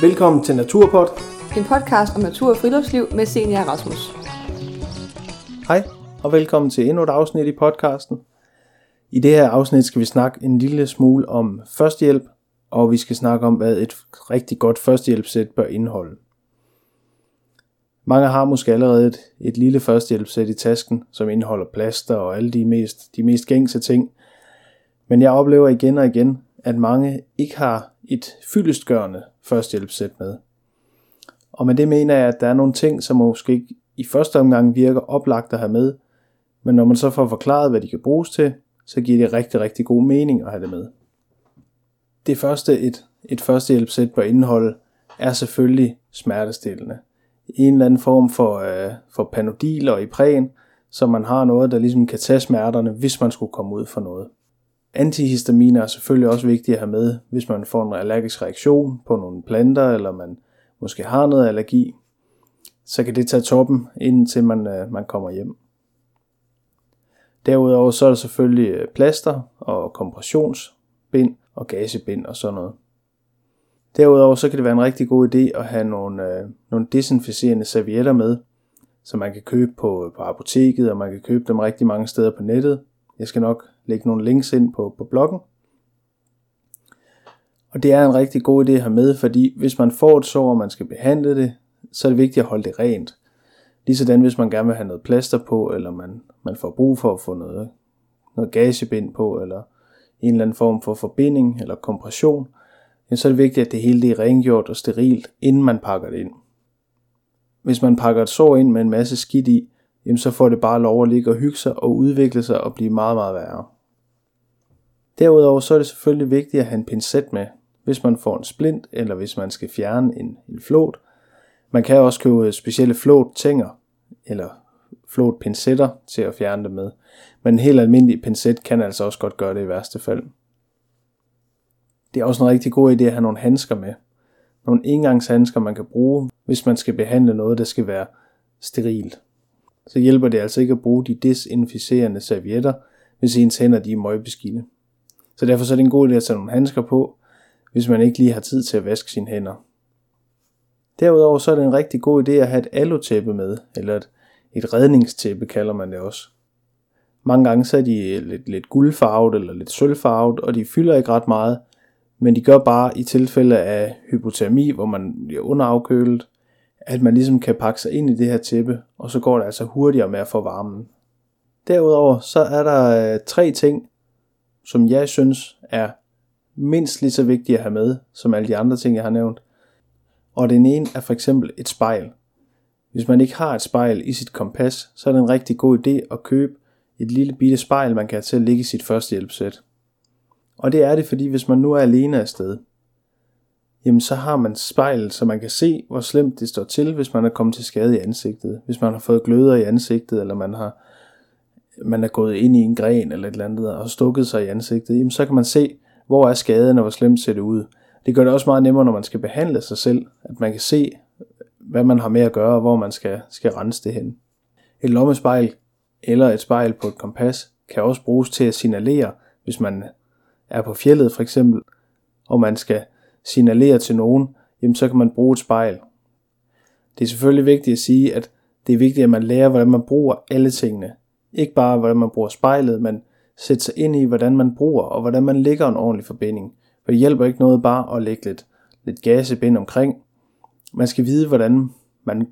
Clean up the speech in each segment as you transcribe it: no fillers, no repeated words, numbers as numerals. Velkommen til Naturpod, en podcast om natur og friluftsliv med senior Rasmus. Hej og velkommen til endnu et afsnit i podcasten. I det her afsnit skal vi snakke en lille smule om førstehjælp, og vi skal snakke om, hvad et rigtig godt førstehjælpssæt bør indeholde. Mange har måske allerede et lille førstehjælpssæt i tasken, som indeholder plaster og alle de mest gængse ting. Men jeg oplever igen og igen, at mange ikke har et fyldestgørende førstehjælpssæt med. Og med det mener jeg, at der er nogle ting, som måske ikke i første omgang virker oplagt at have med, men når man så får forklaret, hvad de kan bruges til, så giver det rigtig, rigtig god mening at have det med. Det første, et førstehjælpssæt bør indeholde, er selvfølgelig smertestillende. En eller anden form for panodil og Ipren, så man har noget, der ligesom kan tage smerterne, hvis man skulle komme ud for noget. Antihistaminer er selvfølgelig også vigtige at have med, hvis man får en allergisk reaktion på nogle planter, eller man måske har noget allergi, så kan det tage toppen, indtil man kommer hjem. Derudover så er der selvfølgelig plaster og kompressionsbind og gasebind og sådan noget. Derudover så kan det være en rigtig god idé at have nogle desinficerende servietter med, som man kan købe på apoteket, og man kan købe dem rigtig mange steder på nettet. Jeg skal nok lægge nogle links ind på bloggen. Og det er en rigtig god idé at have med, fordi hvis man får et sår, og man skal behandle det, så er det vigtigt at holde det rent. Ligesådan hvis man gerne vil have noget plaster på, eller man får brug for at få noget gasebind på, eller en eller anden form for forbinding eller kompression, så er det vigtigt, at det hele er rengjort og sterilt, inden man pakker det ind. Hvis man pakker et sår ind med en masse skidt i, så får det bare lov at ligge og hygge sig og udvikle sig og blive meget, meget værre. Derudover så er det selvfølgelig vigtigt at have en pincet med, hvis man får en splint, eller hvis man skal fjerne en flåt. Man kan også købe specielle flåttænger eller flåtpincetter til at fjerne det med. Men en helt almindelig pincet kan altså også godt gøre det i værste fald. Det er også en rigtig god idé at have nogle handsker med. Nogle engangshandsker, man kan bruge, hvis man skal behandle noget, der skal være sterilt. Så hjælper det altså ikke at bruge de desinficerende servietter, hvis ens hænder de er møgbeskidte. Så derfor så er det en god idé at tage nogle handsker på, hvis man ikke lige har tid til at vaske sine hænder. Derudover så er det en rigtig god idé at have et alutæppe med, eller et redningstæppe kalder man det også. Mange gange så er de lidt guldfarvet eller lidt sølvfarvet, og de fylder ikke ret meget, men de gør bare i tilfælde af hypotermi, hvor man bliver underafkølet, at man ligesom kan pakke sig ind i det her tæppe, og så går det altså hurtigere med at få varmen. Derudover så er der 3 ting, som jeg synes er mindst lige så vigtige at have med, som alle de andre ting, jeg har nævnt. Og den ene er for eksempel et spejl. Hvis man ikke har et spejl i sit kompas, så er det en rigtig god idé at købe et lille bitte spejl, man kan have til at ligge i sit førstehjælpssæt. Og det er det, fordi hvis man nu er alene afsted, jamen så har man spejlet, så man kan se, hvor slemt det står til, hvis man er kommet til skade i ansigtet. Hvis man har fået gløder i ansigtet, eller man er gået ind i en gren eller et eller andet og stukket sig i ansigtet, jamen så kan man se, hvor er skaden og hvor slemt ser det ud. Det gør det også meget nemmere, når man skal behandle sig selv, at man kan se, hvad man har med at gøre, og hvor man skal rense det hen. Et lommespejl eller et spejl på et kompas kan også bruges til at signalere, hvis man er på fjeldet for eksempel, og man skal signalere til nogen, jamen så kan man bruge et spejl. Det er selvfølgelig vigtigt at sige, at det er vigtigt, at man lærer, hvordan man bruger alle tingene. Ikke bare, hvordan man bruger spejlet, men sætte sig ind i, hvordan man bruger, og hvordan man lægger en ordentlig forbinding. For det hjælper ikke noget bare at lægge lidt gasebind omkring. Man skal vide, hvordan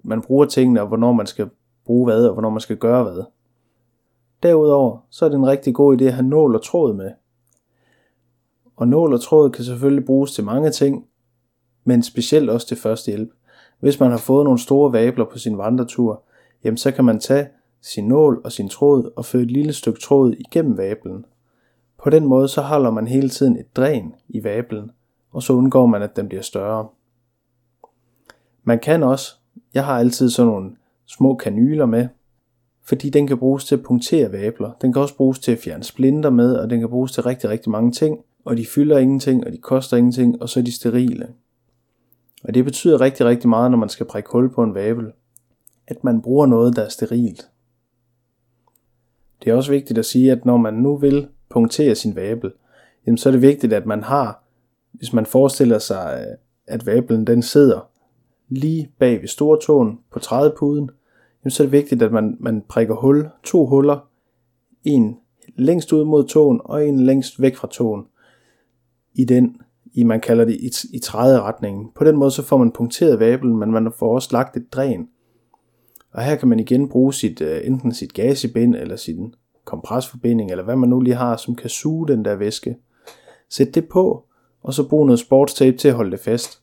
man bruger tingene, og hvornår man skal bruge hvad, og hvornår man skal gøre hvad. Derudover, så er det en rigtig god idé at have nål og tråd med. Og nål og tråd kan selvfølgelig bruges til mange ting, men specielt også til førstehjælp. Hvis man har fået nogle store vabler på sin vandretur, jamen så kan man tage sin nål og sin tråd og føre et lille stykke tråd igennem vablen. På den måde så holder man hele tiden et dræn i vablen, og så undgår man, at den bliver større. Man kan også, jeg har altid sådan nogle små kanyler med, fordi den kan bruges til at punktere vabler. Den kan også bruges til at fjerne splinter med, og den kan bruges til rigtig, rigtig mange ting. Og de fylder ingenting, og de koster ingenting, og så er de sterile. Og det betyder rigtig, rigtig meget, når man skal prikke hul på en vabel, at man bruger noget, der er sterilt. Det er også vigtigt at sige, at når man nu vil punktere sin vabel, så er det vigtigt, at man har, hvis man forestiller sig at vablen den sidder lige bag ved stortåen på trædepuden, så er det vigtigt, at man prikker hul, to huller, en længst ud mod tåen og en længst væk fra tåen, man kalder det i træderetningen. På den måde så får man punkteret vablen, men man får også lagt et dræn. Og her kan man igen bruge enten sit gasebind eller sin kompresforbinding, eller hvad man nu lige har, som kan suge den der væske. Sæt det på, og så brug noget sportstape til at holde det fast.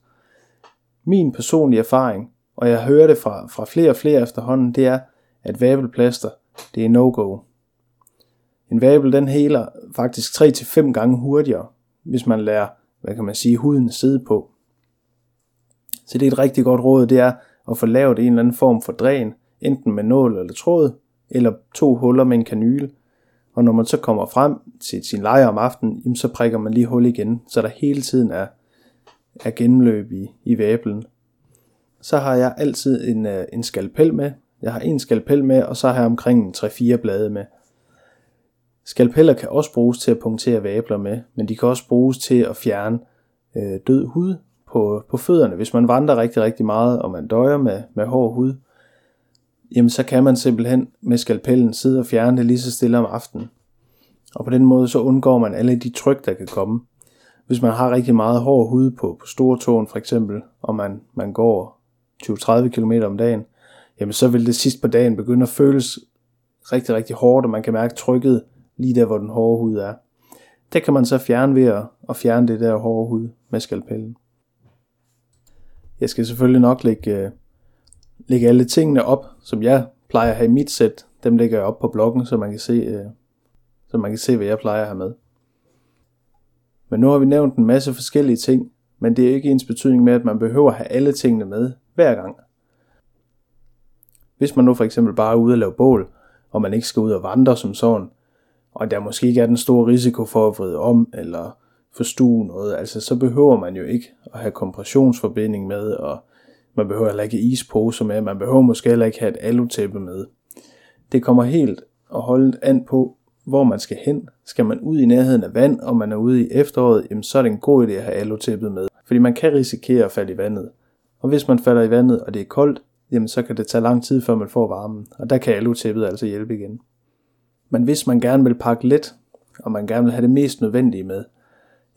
Min personlige erfaring, og jeg hører det fra flere og flere efterhånden, det er, at vabelplaster, det er no-go. En vabel, den heler faktisk 3-5 gange hurtigere, hvis man lader, huden sidde på. Så det er et rigtig godt råd, det er at få lavet en eller anden form for dræn, enten med nål eller tråd, eller to huller med en kanyle. Og når man så kommer frem til sin lejr om aftenen, så prikker man lige hul igen, så der hele tiden er gennemløb i væblen. Så har jeg altid en skalpel med. Jeg har en skalpel med, og så har jeg omkring 3-4 blade med. Skalpeller kan også bruges til at punktere væbler med, men de kan også bruges til at fjerne død hud på fødderne. Hvis man vandrer rigtig, rigtig meget, og man døjer med hård hud, jamen så kan man simpelthen med skalpellen sidde og fjerne det lige så stille om aftenen. Og på den måde så undgår man alle de tryk, der kan komme. Hvis man har rigtig meget hård hud på stortåen for eksempel, og man går 20-30 km om dagen, jamen så vil det sidst på dagen begynde at føles rigtig, rigtig hårdt, og man kan mærke trykket lige der, hvor den hårde hud er. Det kan man så fjerne ved at fjerne det der hårde hud med skalpellen. Jeg skal selvfølgelig nok lægge alle tingene op, som jeg plejer at have i mit sæt. Dem lægger jeg op på bloggen, så man kan se, hvad jeg plejer at have med. Men nu har vi nævnt en masse forskellige ting, men det er ikke ens betydning med, at man behøver at have alle tingene med hver gang. Hvis man nu for eksempel bare er ude og lave bål, og man ikke skal ud og vandre som sådan, og der måske ikke er den store risiko for at vride om eller forstue noget, altså så behøver man jo ikke at have kompressionsforbinding med, og man behøver heller ikke ispose med, man behøver måske heller ikke have et alutæppe med. Det kommer helt og holdet an på, hvor man skal hen. Skal man ud i nærheden af vand, og man er ude i efteråret, jamen så er det en god idé at have alutæppet med, fordi man kan risikere at falde i vandet. Og hvis man falder i vandet, og det er koldt, jamen så kan det tage lang tid, før man får varmen, og der kan alutæppet altså hjælpe igen. Men hvis man gerne vil pakke let, og man gerne vil have det mest nødvendige med,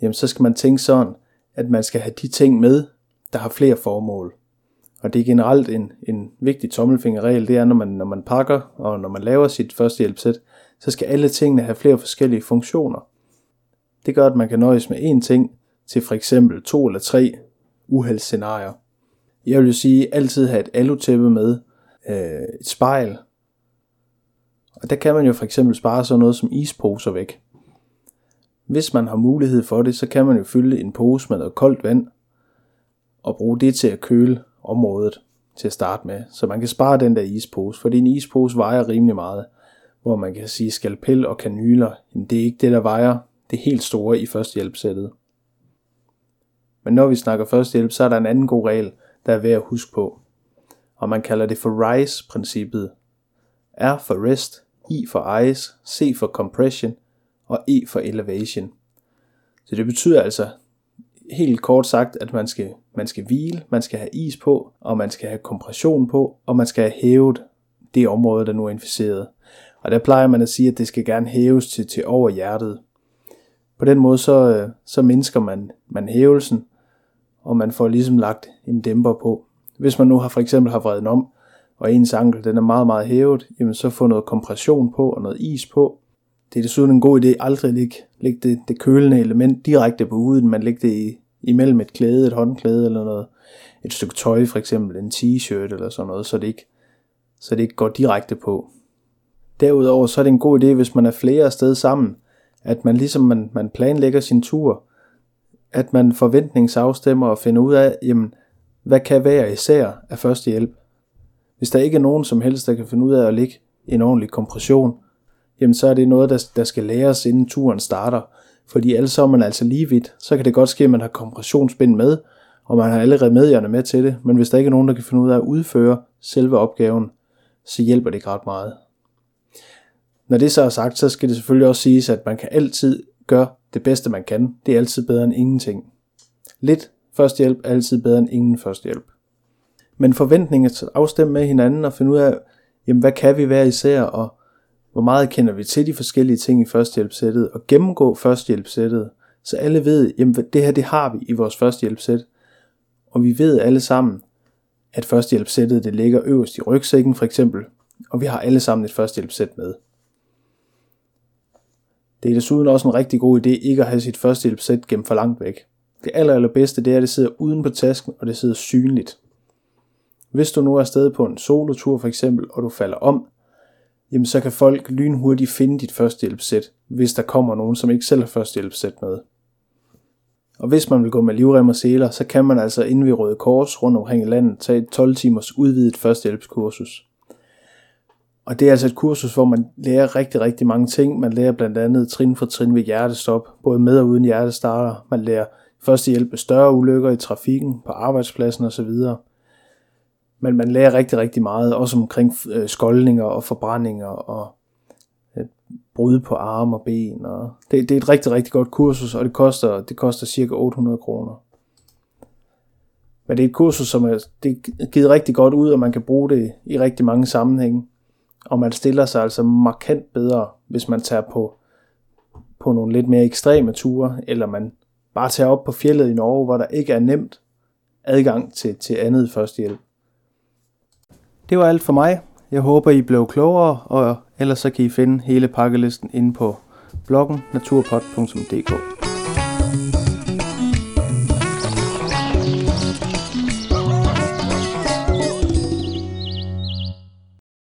jamen så skal man tænke sådan, at man skal have de ting med, der har flere formål. Og det er generelt en vigtig tommelfingerregel, det er, når man pakker, og når man laver sit førstehjælpssæt, så skal alle tingene have flere forskellige funktioner. Det gør, at man kan nøjes med én ting til for eksempel 2 eller 3 uheldsscenarier. Jeg vil sige, altid have et alutæppe med, et spejl, og der kan man jo for eksempel spare sådan noget som isposer væk. Hvis man har mulighed for det, så kan man jo fylde en pose med noget koldt vand og bruge det til at køle området til at starte med. Så man kan spare den der ispose, fordi en ispose vejer rimelig meget. Hvor man kan sige skalpel og kanyler, jamen det er ikke det, der vejer det helt store i førstehjælpssættet. Men når vi snakker førstehjælp, så er der en anden god regel, der er værd at huske på. Og man kalder det for RICE-princippet. R for rest, I for ice, C for compression og E for elevation. Så det betyder altså helt kort sagt, at man skal hvile, man skal have is på, og man skal have kompression på, og man skal have hævet det område, der nu er inficeret. Og der plejer man at sige, at det skal gerne hæves til over hjertet. På den måde så mindsker man hævelsen, og man får ligesom lagt en dæmper på. Hvis man nu har for eksempel vredet om, og ens ankel den er meget, meget hævet, jamen så få noget kompression på og noget is på. Det er desuden en god idé aldrig at lægge det kølende element direkte på huden, man lægger det imellem et klæde, et håndklæde eller noget, et stykke tøj for eksempel, en t-shirt eller sådan noget, så det ikke går direkte på. Derudover så er det en god idé, hvis man er flere afsted sammen, at man ligesom man planlægger sin tur, at man forventningsafstemmer og finder ud af, jamen, hvad kan hver især af førstehjælp. Hvis der ikke er nogen som helst, der kan finde ud af at lægge en ordentlig kompression, jamen så er det noget, der skal læres, inden turen starter. Fordi alle så er man altså lige vidt, så kan det godt ske, at man har kompressionsbind med, og man har alle remedierne med til det. Men hvis der ikke er nogen, der kan finde ud af at udføre selve opgaven, så hjælper det ikke ret meget. Når det så er sagt, så skal det selvfølgelig også siges, at man kan altid gøre det bedste, man kan. Det er altid bedre end ingenting. Lidt Førstehjælp er altid bedre end ingen førstehjælp. Men forventninger til at afstemme med hinanden og finde ud af, jamen, hvad kan vi være især, og hvor meget kender vi til de forskellige ting i førstehjælpssættet, og gennemgå førstehjælpssættet, så alle ved, jamen, det her det har vi i vores førstehjælpssæt. Og vi ved alle sammen, at førstehjælpssættet det ligger øverst i rygsækken for eksempel, og vi har alle sammen et førstehjælpssæt med. Det er desuden også en rigtig god idé ikke at have sit førstehjælpssæt gemt for langt væk. Det allerbedste det er, at det sidder uden på tasken, og det sidder synligt. Hvis du nu er afsted på en solotur for eksempel, og du falder om, jamen så kan folk lynhurtigt finde dit førstehjælpssæt, hvis der kommer nogen, som ikke selv har førstehjælpssæt med. Og hvis man vil gå med livrem og seler, så kan man altså inde ved Røde Kors rundt omkring i landet tage et 12 timers udvidet førstehjælpskursus. Og det er altså et kursus, hvor man lærer rigtig, rigtig mange ting. Man lærer blandt andet trin for trin ved hjertestop, både med og uden hjertestarter. Man lærer førstehjælp ved større ulykker i trafikken, på arbejdspladsen osv. Men man lærer rigtig, rigtig meget, også omkring skoldninger og forbrændinger og brud på arme og ben. Og det er et rigtig, rigtig godt kursus, og det koster ca. 800 kroner. Men det er et kursus, som er givet rigtig godt ud, og man kan bruge det i rigtig mange sammenhænge. Og man stiller sig altså markant bedre, hvis man tager på nogle lidt mere ekstreme ture, eller man bare tager op på fjellet i Norge, hvor der ikke er nemt adgang til andet førstehjælp. Det var alt for mig. Jeg håber, I blev klogere, og ellers så kan I finde hele pakkelisten inde på bloggen naturpot.dk.